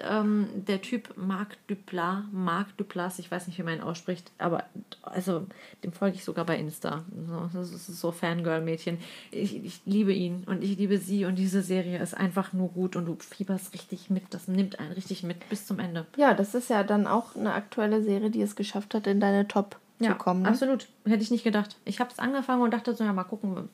der Typ Marc Duplass, ich weiß nicht, wie man ihn ausspricht, aber also dem folge ich sogar bei Insta. Das ist so Fangirl-Mädchen. Ich liebe ihn und ich liebe sie und diese Serie ist einfach nur gut und du fieberst richtig mit. Das nimmt einen richtig mit bis zum Ende. Ja, das ist ja dann auch eine aktuelle Serie, die es geschafft hat, in deine Top zu kommen. Ja, absolut. Hätte ich nicht gedacht. Ich habe es angefangen und dachte so, ja, mal gucken,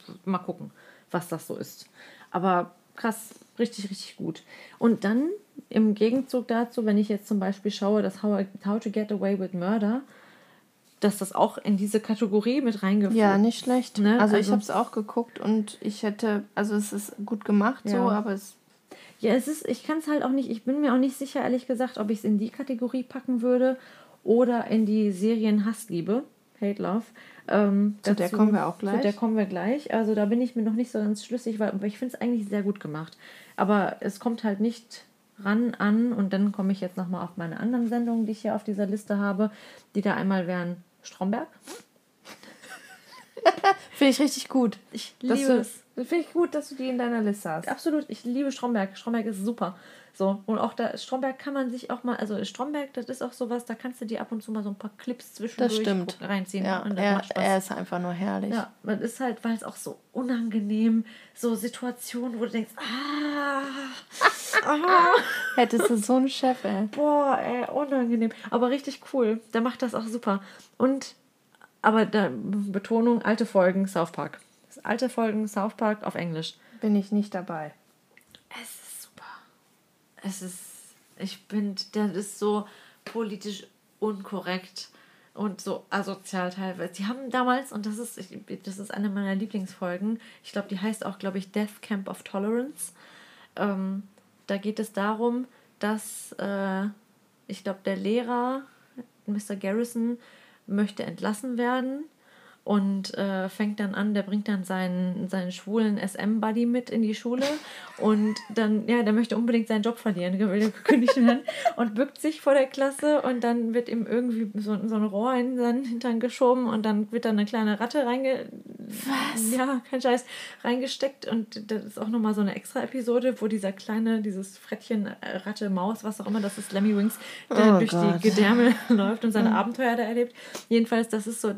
was das so ist. Aber krass, richtig, richtig gut. Und dann im Gegenzug dazu, wenn ich jetzt zum Beispiel schaue, dass How to Get Away with Murder, dass das auch in diese Kategorie mit reingeführt. Ja, nicht schlecht. Ne? Also ich habe es auch geguckt und es ist gut gemacht so, aber es... Ja, ich kann es halt auch nicht, ich bin mir auch nicht sicher, ehrlich gesagt, ob ich es in die Kategorie packen würde oder in die Serien Hassliebe, Hate Love. Zu der kommen wir auch gleich. Also da bin ich mir noch nicht so ganz schlüssig, weil ich finde es eigentlich sehr gut gemacht. Aber es kommt halt nicht ran an. Und dann komme ich jetzt nochmal auf meine anderen Sendungen, die ich hier auf dieser Liste habe. Die da einmal wären Stromberg. Finde ich richtig gut. Ich liebe es. Finde ich gut, dass du die in deiner Liste hast. Absolut, ich liebe Stromberg. Stromberg ist super. So, und auch da, Stromberg kann man sich auch mal, also Stromberg, das ist auch sowas, da kannst du dir ab und zu mal so ein paar Clips zwischendurch reinziehen. Ja, und das macht Spaß. Er ist einfach nur herrlich. Ja, man ist halt, weil es auch so unangenehm, so Situationen, wo du denkst, hättest du so einen Chef, ey. Boah, ey, unangenehm. Aber richtig cool, der macht das auch super. Und, aber da, Betonung, alte Folgen, South Park. Alte Folgen, South Park auf Englisch. Bin ich nicht dabei. Das ist so politisch unkorrekt und so asozial teilweise. Die haben damals, und das ist eine meiner Lieblingsfolgen, ich glaube, die heißt auch, Death Camp of Tolerance. Da geht es darum, dass, ich glaube, der Lehrer, Mr. Garrison, möchte entlassen werden und fängt dann an, der bringt dann seinen schwulen SM-Buddy mit in die Schule und dann, ja, der möchte unbedingt seinen Job verlieren, gekündigt werden und bückt sich vor der Klasse und dann wird ihm irgendwie so ein Rohr in seinen Hintern geschoben und dann wird da eine kleine Ratte reingesteckt und das ist auch nochmal so eine extra Episode, wo dieser kleine, dieses Frettchen, Ratte, Maus, was auch immer, das ist Lemmywings, der die Gedärme läuft und seine Abenteuer da erlebt. Jedenfalls, das ist so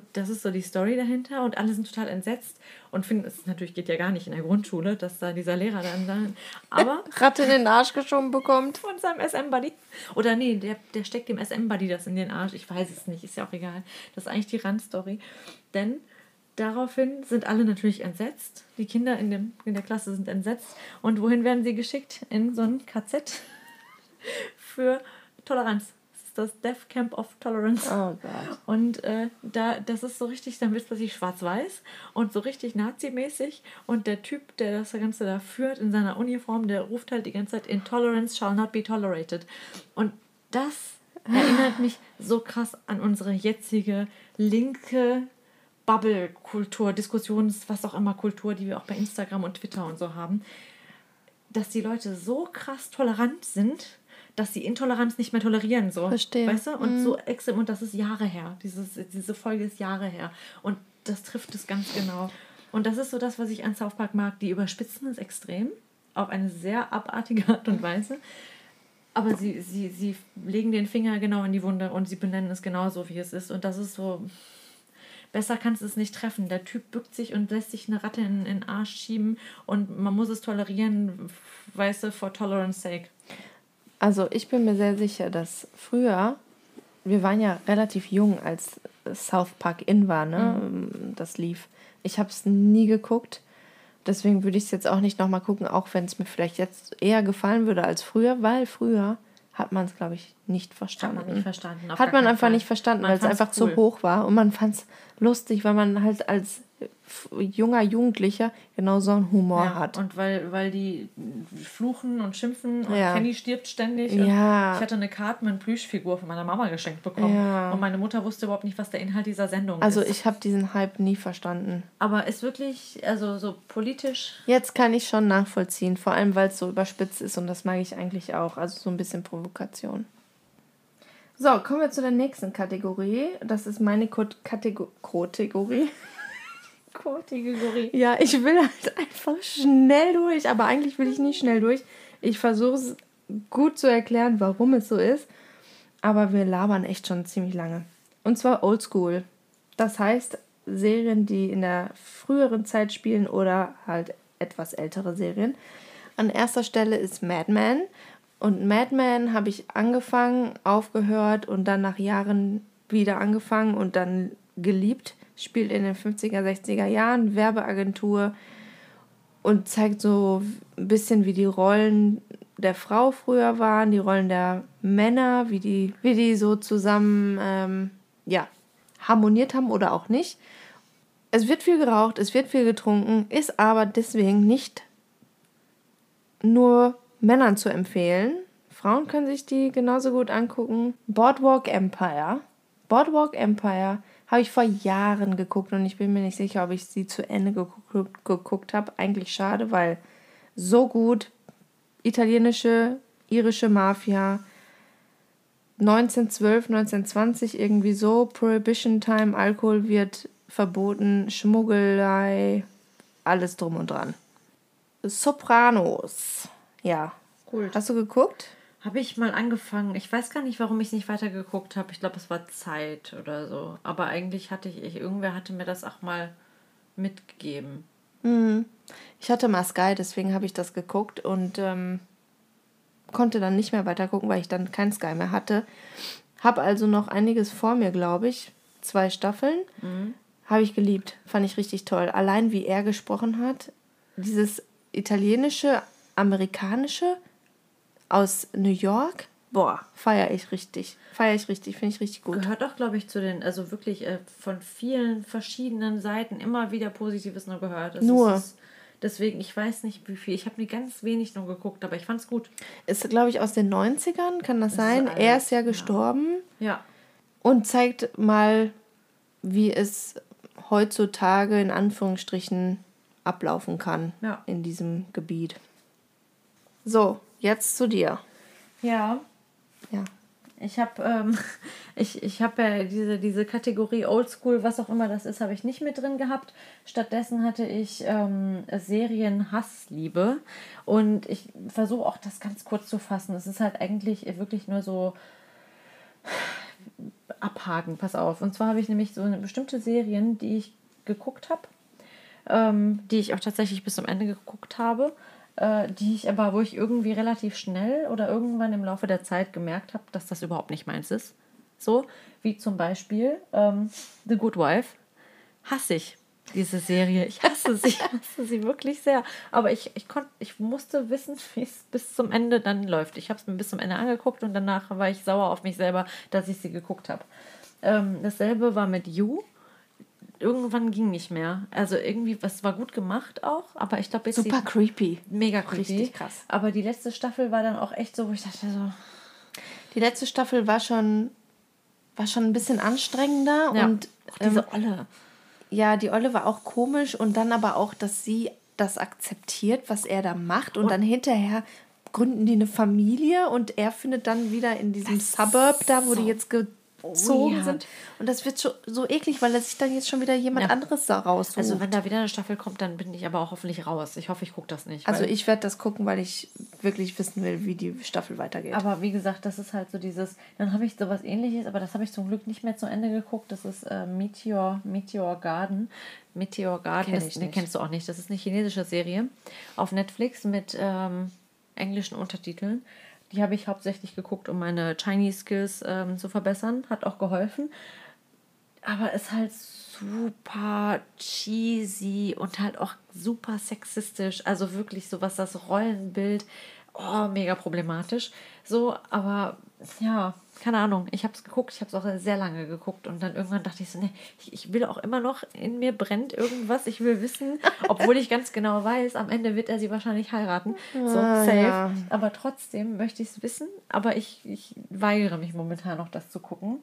die Story dahinter und alle sind total entsetzt und finden, es natürlich geht ja gar nicht in der Grundschule, dass da dieser Lehrer dann aber Ratte in den Arsch geschoben bekommt von seinem SM-Buddy. Oder nee, der steckt dem SM-Buddy das in den Arsch. Ich weiß es nicht, ist ja auch egal. Das ist eigentlich die Randstory. Denn daraufhin sind alle natürlich entsetzt. Die Kinder in der Klasse sind entsetzt. Und wohin werden sie geschickt? In so ein KZ für Toleranz. Das Death Camp of Tolerance. Oh Gott. Und das ist so richtig, dann wird es plötzlich schwarz-weiß und so richtig nazimäßig. Und der Typ, der das Ganze da führt in seiner Uniform, der ruft halt die ganze Zeit: Intolerance shall not be tolerated. Und das erinnert mich so krass an unsere jetzige linke Bubble-Kultur, Diskussions-, was auch immer Kultur, die wir auch bei Instagram und Twitter und so haben. Dass die Leute so krass tolerant sind, dass sie Intoleranz nicht mehr tolerieren, so. Verstehe. Weißt du? Und so extrem, und das ist Jahre her. Diese Folge ist Jahre her. Und das trifft es ganz genau. Und das ist so das, was ich an South Park mag. Die überspitzen es extrem, auf eine sehr abartige Art und Weise. Aber sie legen den Finger genau in die Wunde und sie benennen es genauso, wie es ist. Und das ist so, besser kannst du es nicht treffen. Der Typ bückt sich und lässt sich eine Ratte in den Arsch schieben und man muss es tolerieren, weißt du, for tolerance sake. Also ich bin mir sehr sicher, dass früher, wir waren ja relativ jung, als South Park in war, ne? Mhm. Das lief. Ich habe es nie geguckt, deswegen würde ich es jetzt auch nicht nochmal gucken, auch wenn es mir vielleicht jetzt eher gefallen würde als früher, weil früher hat man es, glaube ich, nicht verstanden. Hat man einfach nicht verstanden, weil es einfach zu hoch war und man fand es lustig, weil man halt als junger Jugendlicher genau so einen Humor hat. Und weil die fluchen und schimpfen und Kenny stirbt ständig. Ja. Ich hatte eine Karte mit einer Plüschfigur von meiner Mama geschenkt bekommen. Ja. Und meine Mutter wusste überhaupt nicht, was der Inhalt dieser Sendung ist. Also ich habe diesen Hype nie verstanden. Aber ist wirklich, also so politisch... Jetzt kann ich schon nachvollziehen, vor allem weil es so überspitzt ist und das mag ich eigentlich auch. Also so ein bisschen Provokation. So, kommen wir zu der nächsten Kategorie. Das ist meine Kategorie. Ja, ich will halt einfach schnell durch, aber eigentlich will ich nicht schnell durch. Ich versuche es gut zu erklären, warum es so ist, aber wir labern echt schon ziemlich lange. Und zwar Oldschool. Das heißt, Serien, die in der früheren Zeit spielen oder halt etwas ältere Serien. An erster Stelle ist Mad Men. Und Mad Men habe ich angefangen, aufgehört und dann nach Jahren wieder angefangen und dann geliebt. Spielt in den 50er, 60er Jahren, Werbeagentur und zeigt so ein bisschen, wie die Rollen der Frau früher waren, die Rollen der Männer, wie die so zusammen harmoniert haben oder auch nicht. Es wird viel geraucht, es wird viel getrunken, ist aber deswegen nicht nur Männern zu empfehlen. Frauen können sich die genauso gut angucken. Boardwalk Empire habe ich vor Jahren geguckt und ich bin mir nicht sicher, ob ich sie zu Ende geguckt habe. Eigentlich schade, weil so gut italienische, irische Mafia, 1912, 1920 irgendwie so, Prohibition Time, Alkohol wird verboten, Schmuggelei, alles drum und dran. Sopranos, ja. Cool. Hast du geguckt? Habe ich mal angefangen. Ich weiß gar nicht, warum ich es nicht weitergeguckt habe. Ich glaube, es war Zeit oder so. Aber eigentlich irgendwer hatte mir das auch mal mitgegeben. Mhm. Ich hatte mal Sky, deswegen habe ich das geguckt und konnte dann nicht mehr weitergucken, weil ich dann kein Sky mehr hatte. Habe also noch einiges vor mir, glaube ich. 2 Staffeln. Mhm. Habe ich geliebt. Fand ich richtig toll. Allein wie er gesprochen hat. Dieses italienische, amerikanische aus New York, boah, feiere ich richtig, finde ich richtig gut. Gehört auch, glaube ich, zu den, also wirklich von vielen verschiedenen Seiten immer wieder Positives nur gehört. Deswegen, ich weiß nicht, wie viel, ich habe mir ganz wenig nur geguckt, aber ich fand es gut. Ist, glaube ich, aus den 90ern, kann das sein? Er ist ja gestorben. Ja. Und zeigt mal, wie es heutzutage in Anführungsstrichen ablaufen kann in diesem Gebiet. So, jetzt zu dir. Ja. Ich habe ja diese Kategorie Oldschool, was auch immer das ist, habe ich nicht mit drin gehabt. Stattdessen hatte ich Serienhassliebe. Und ich versuche auch, das ganz kurz zu fassen. Es ist halt eigentlich wirklich nur so abhaken, pass auf. Und zwar habe ich nämlich so eine bestimmte Serien, die ich geguckt habe, die ich auch tatsächlich bis zum Ende geguckt habe, wo ich irgendwie relativ schnell oder irgendwann im Laufe der Zeit gemerkt habe, dass das überhaupt nicht meins ist. So, wie zum Beispiel The Good Wife. Hasse ich diese Serie. Ich hasse sie. Ich hasse sie wirklich sehr. Aber ich musste wissen, wie es bis zum Ende dann läuft. Ich habe es mir bis zum Ende angeguckt und danach war ich sauer auf mich selber, dass ich sie geguckt habe. Dasselbe war mit You. Irgendwann ging nicht mehr. Also irgendwie, es war gut gemacht auch, aber ich glaube jetzt... Super creepy. Mega creepy. Richtig krass. Aber die letzte Staffel war dann auch echt so, wo ich dachte so... Die letzte Staffel war schon ein bisschen anstrengender. Ja, und diese Olle. Ja, die Olle war auch komisch und dann aber auch, dass sie das akzeptiert, was er da macht und dann hinterher... gründen die eine Familie und er findet dann wieder in diesem Suburb da, wo die jetzt gezogen sind. Und das wird so eklig, weil sich dann jetzt schon wieder jemand anderes da raussucht. Also wenn da wieder eine Staffel kommt, dann bin ich aber auch hoffentlich raus. Ich hoffe, ich gucke das nicht. Also ich werde das gucken, weil ich wirklich wissen will, wie die Staffel weitergeht. Aber wie gesagt, das ist halt so dieses, dann habe ich sowas Ähnliches, aber das habe ich zum Glück nicht mehr zu Ende geguckt. Das ist Meteor Garden. Meteor Garden, den kennst du auch nicht. Das ist eine chinesische Serie auf Netflix mit... englischen Untertiteln. Die habe ich hauptsächlich geguckt, um meine Chinese Skills zu verbessern. Hat auch geholfen. Aber ist halt super cheesy und halt auch super sexistisch. Also wirklich so, was das Rollenbild, mega problematisch. So, aber ja, keine Ahnung. Ich habe es geguckt, ich habe es auch sehr lange geguckt und dann irgendwann dachte ich so, nee, ich will auch immer noch, in mir brennt irgendwas, ich will wissen, obwohl ich ganz genau weiß, am Ende wird er sie wahrscheinlich heiraten. So, safe. Ja. Aber trotzdem möchte ich es wissen, aber ich weigere mich momentan noch, das zu gucken.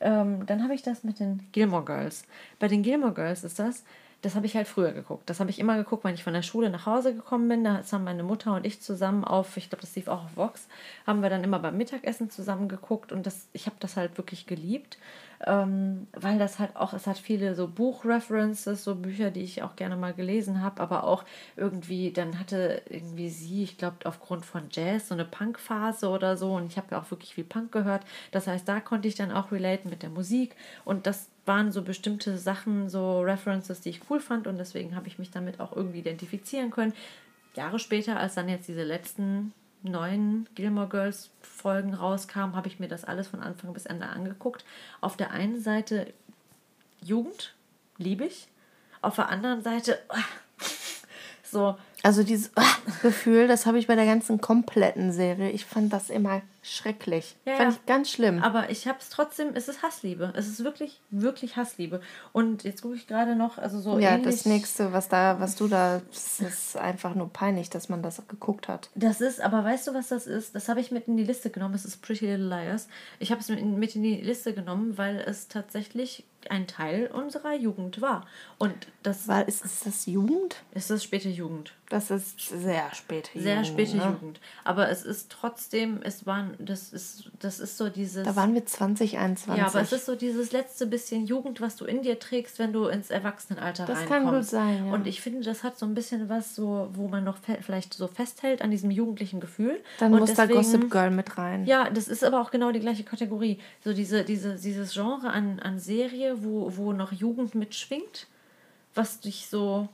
Dann habe ich das mit den Gilmore Girls. Bei den Gilmore Girls ist das habe ich halt früher geguckt. Das habe ich immer geguckt, wenn ich von der Schule nach Hause gekommen bin. Da haben meine Mutter und ich zusammen ich glaube, das lief auch auf Vox, haben wir dann immer beim Mittagessen zusammen geguckt. Und ich habe das halt wirklich geliebt, weil das halt auch, es hat viele so Buchreferences, so Bücher, die ich auch gerne mal gelesen habe, aber auch irgendwie, dann hatte irgendwie sie, ich glaube, aufgrund von Jazz so eine Punk-Phase oder so. Und ich habe ja auch wirklich viel Punk gehört. Das heißt, da konnte ich dann auch relaten mit der Musik. Und das waren so bestimmte Sachen, so References, die ich cool fand und deswegen habe ich mich damit auch irgendwie identifizieren können. Jahre später, als dann jetzt diese letzten 9 Gilmore Girls Folgen rauskamen, habe ich mir das alles von Anfang bis Ende angeguckt. Auf der einen Seite Jugend, liebe ich. Auf der anderen Seite so. Also dieses Gefühl, das habe ich bei der ganzen kompletten Serie. Ich fand das immer schrecklich. Ja, fand ich ganz schlimm. Aber ich habe es trotzdem, es ist Hassliebe. Es ist wirklich, wirklich Hassliebe. Und jetzt gucke ich gerade noch, also so ähnlich. Ja, das Nächste, was du da, das ist einfach nur peinlich, dass man das geguckt hat. Das ist, aber weißt du, was das ist? Das habe ich mit in die Liste genommen. Es ist Pretty Little Liars. Ich habe es mit in die Liste genommen, weil es tatsächlich ein Teil unserer Jugend war. Und das war, ist das Jugend? Ist das späte Jugend? Das ist sehr späte Jugend. Sehr späte Jugend. Aber es ist trotzdem, das ist so dieses... Da waren wir 2021. Ja, aber es ist so dieses letzte bisschen Jugend, was du in dir trägst, wenn du ins Erwachsenenalter reinkommst. Das kann gut sein, ja. Und ich finde, das hat so ein bisschen was, so, wo man noch vielleicht so festhält an diesem jugendlichen Gefühl. Dann muss da Gossip Girl mit rein. Ja, das ist aber auch genau die gleiche Kategorie. So dieses Genre an Serie, wo noch Jugend mitschwingt. Was dich so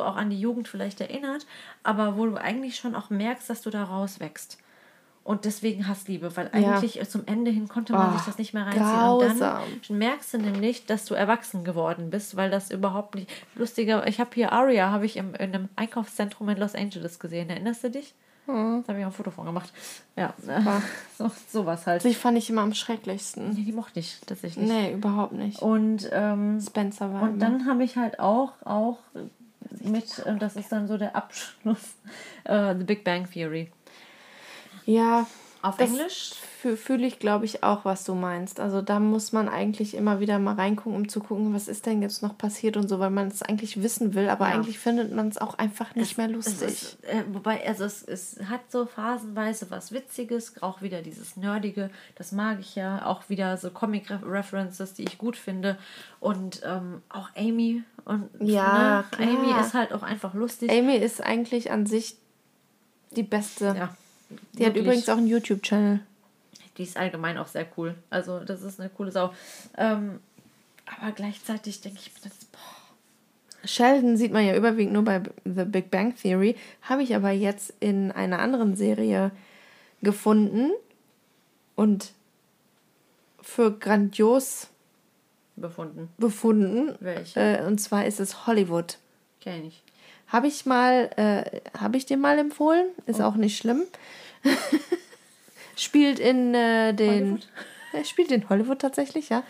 auch an die Jugend vielleicht erinnert, aber wo du eigentlich schon auch merkst, dass du da rauswächst. Und deswegen Hassliebe, weil eigentlich zum Ende hin konnte man sich das nicht mehr reinziehen. Grausam. Und dann merkst du nämlich, dass du erwachsen geworden bist, weil das überhaupt nicht... Lustiger, ich habe hier Aria, habe ich in einem Einkaufszentrum in Los Angeles gesehen. Erinnerst du dich? Hm. Da habe ich auch ein Foto von gemacht. Ja, sowas halt. Die fand ich immer am schrecklichsten. Nee, die mochte ich tatsächlich. Nee, überhaupt nicht. Und Spencer war. Und dann habe ich halt auch mit, das ist dann so der Abschluss, The Big Bang Theory. Ja. Auf Englisch? fühle ich, glaube ich, auch, was du meinst. Also da muss man eigentlich immer wieder mal reingucken, um zu gucken, was ist denn jetzt noch passiert und so, weil man es eigentlich wissen will, aber eigentlich findet man es auch einfach nicht mehr lustig. Es hat so phasenweise was Witziges, auch wieder dieses Nerdige, das mag ich ja, auch wieder so Comic-References, die ich gut finde und auch Amy. Und ja, ne? Amy ist halt auch einfach lustig. Amy ist eigentlich an sich die Beste. Ja. Die hat übrigens auch einen YouTube-Channel. Die ist allgemein auch sehr cool. Also das ist eine coole Sau. Aber gleichzeitig denke ich mir, Sheldon sieht man ja überwiegend nur bei The Big Bang Theory. Habe ich aber jetzt in einer anderen Serie gefunden und für grandios befunden. Welche? Und zwar ist es Hollywood. Kenn ich. Habe ich dir mal empfohlen. Ist auch nicht schlimm. Spielt in Hollywood tatsächlich, ja.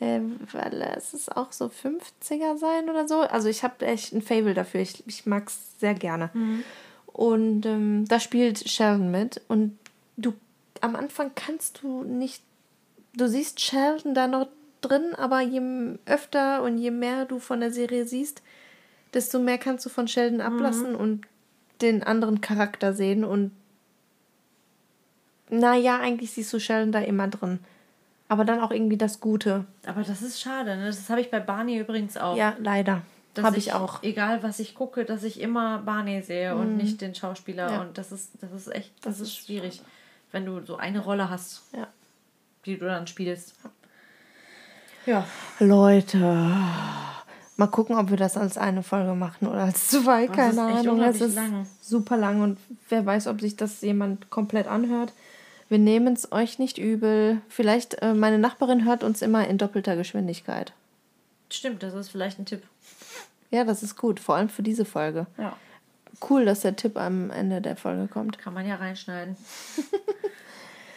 Weil es ist auch so 50er sein oder so. Also ich habe echt ein Fable dafür. Ich mag es sehr gerne. Mhm. Und da spielt Sheldon mit. Und am Anfang kannst du nicht... Du siehst Sheldon da noch drin, aber je öfter und je mehr du von der Serie siehst, desto mehr kannst du von Sheldon ablassen und den anderen Charakter sehen. Und naja, eigentlich siehst du Sheldon da immer drin. Aber dann auch irgendwie das Gute. Aber das ist schade, ne? Das habe ich bei Barney übrigens auch. Ja, leider. Habe ich auch. Egal, was ich gucke, dass ich immer Barney sehe und nicht den Schauspieler. Ja. Und das ist echt, das ist schwierig, wenn du so eine Rolle hast, die du dann spielst. Ja. Leute... Mal gucken, ob wir das als eine Folge machen oder als zwei, keine Ahnung. Das ist super lang und wer weiß, ob sich das jemand komplett anhört. Wir nehmen es euch nicht übel. Vielleicht, meine Nachbarin hört uns immer in doppelter Geschwindigkeit. Stimmt, das ist vielleicht ein Tipp. Ja, das ist gut, vor allem für diese Folge. Ja. Cool, dass der Tipp am Ende der Folge kommt. Kann man ja reinschneiden.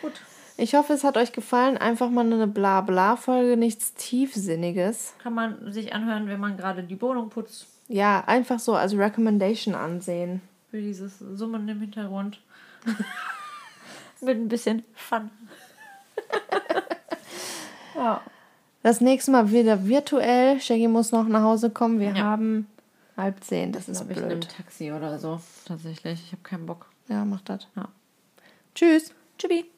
Gut. Ich hoffe, es hat euch gefallen. Einfach mal eine Blabla-Folge, nichts Tiefsinniges. Kann man sich anhören, wenn man gerade die Wohnung putzt. Ja, einfach so als Recommendation ansehen. Für dieses Summen im Hintergrund. Mit ein bisschen Fun. Ja. Das nächste Mal wieder virtuell. Shaggy muss noch nach Hause kommen. Wir haben 9:30. Das ist blöd. Ich in einem Taxi oder so. Tatsächlich. Ich habe keinen Bock. Ja, mach das. Ja. Tschüss. Tschüssi.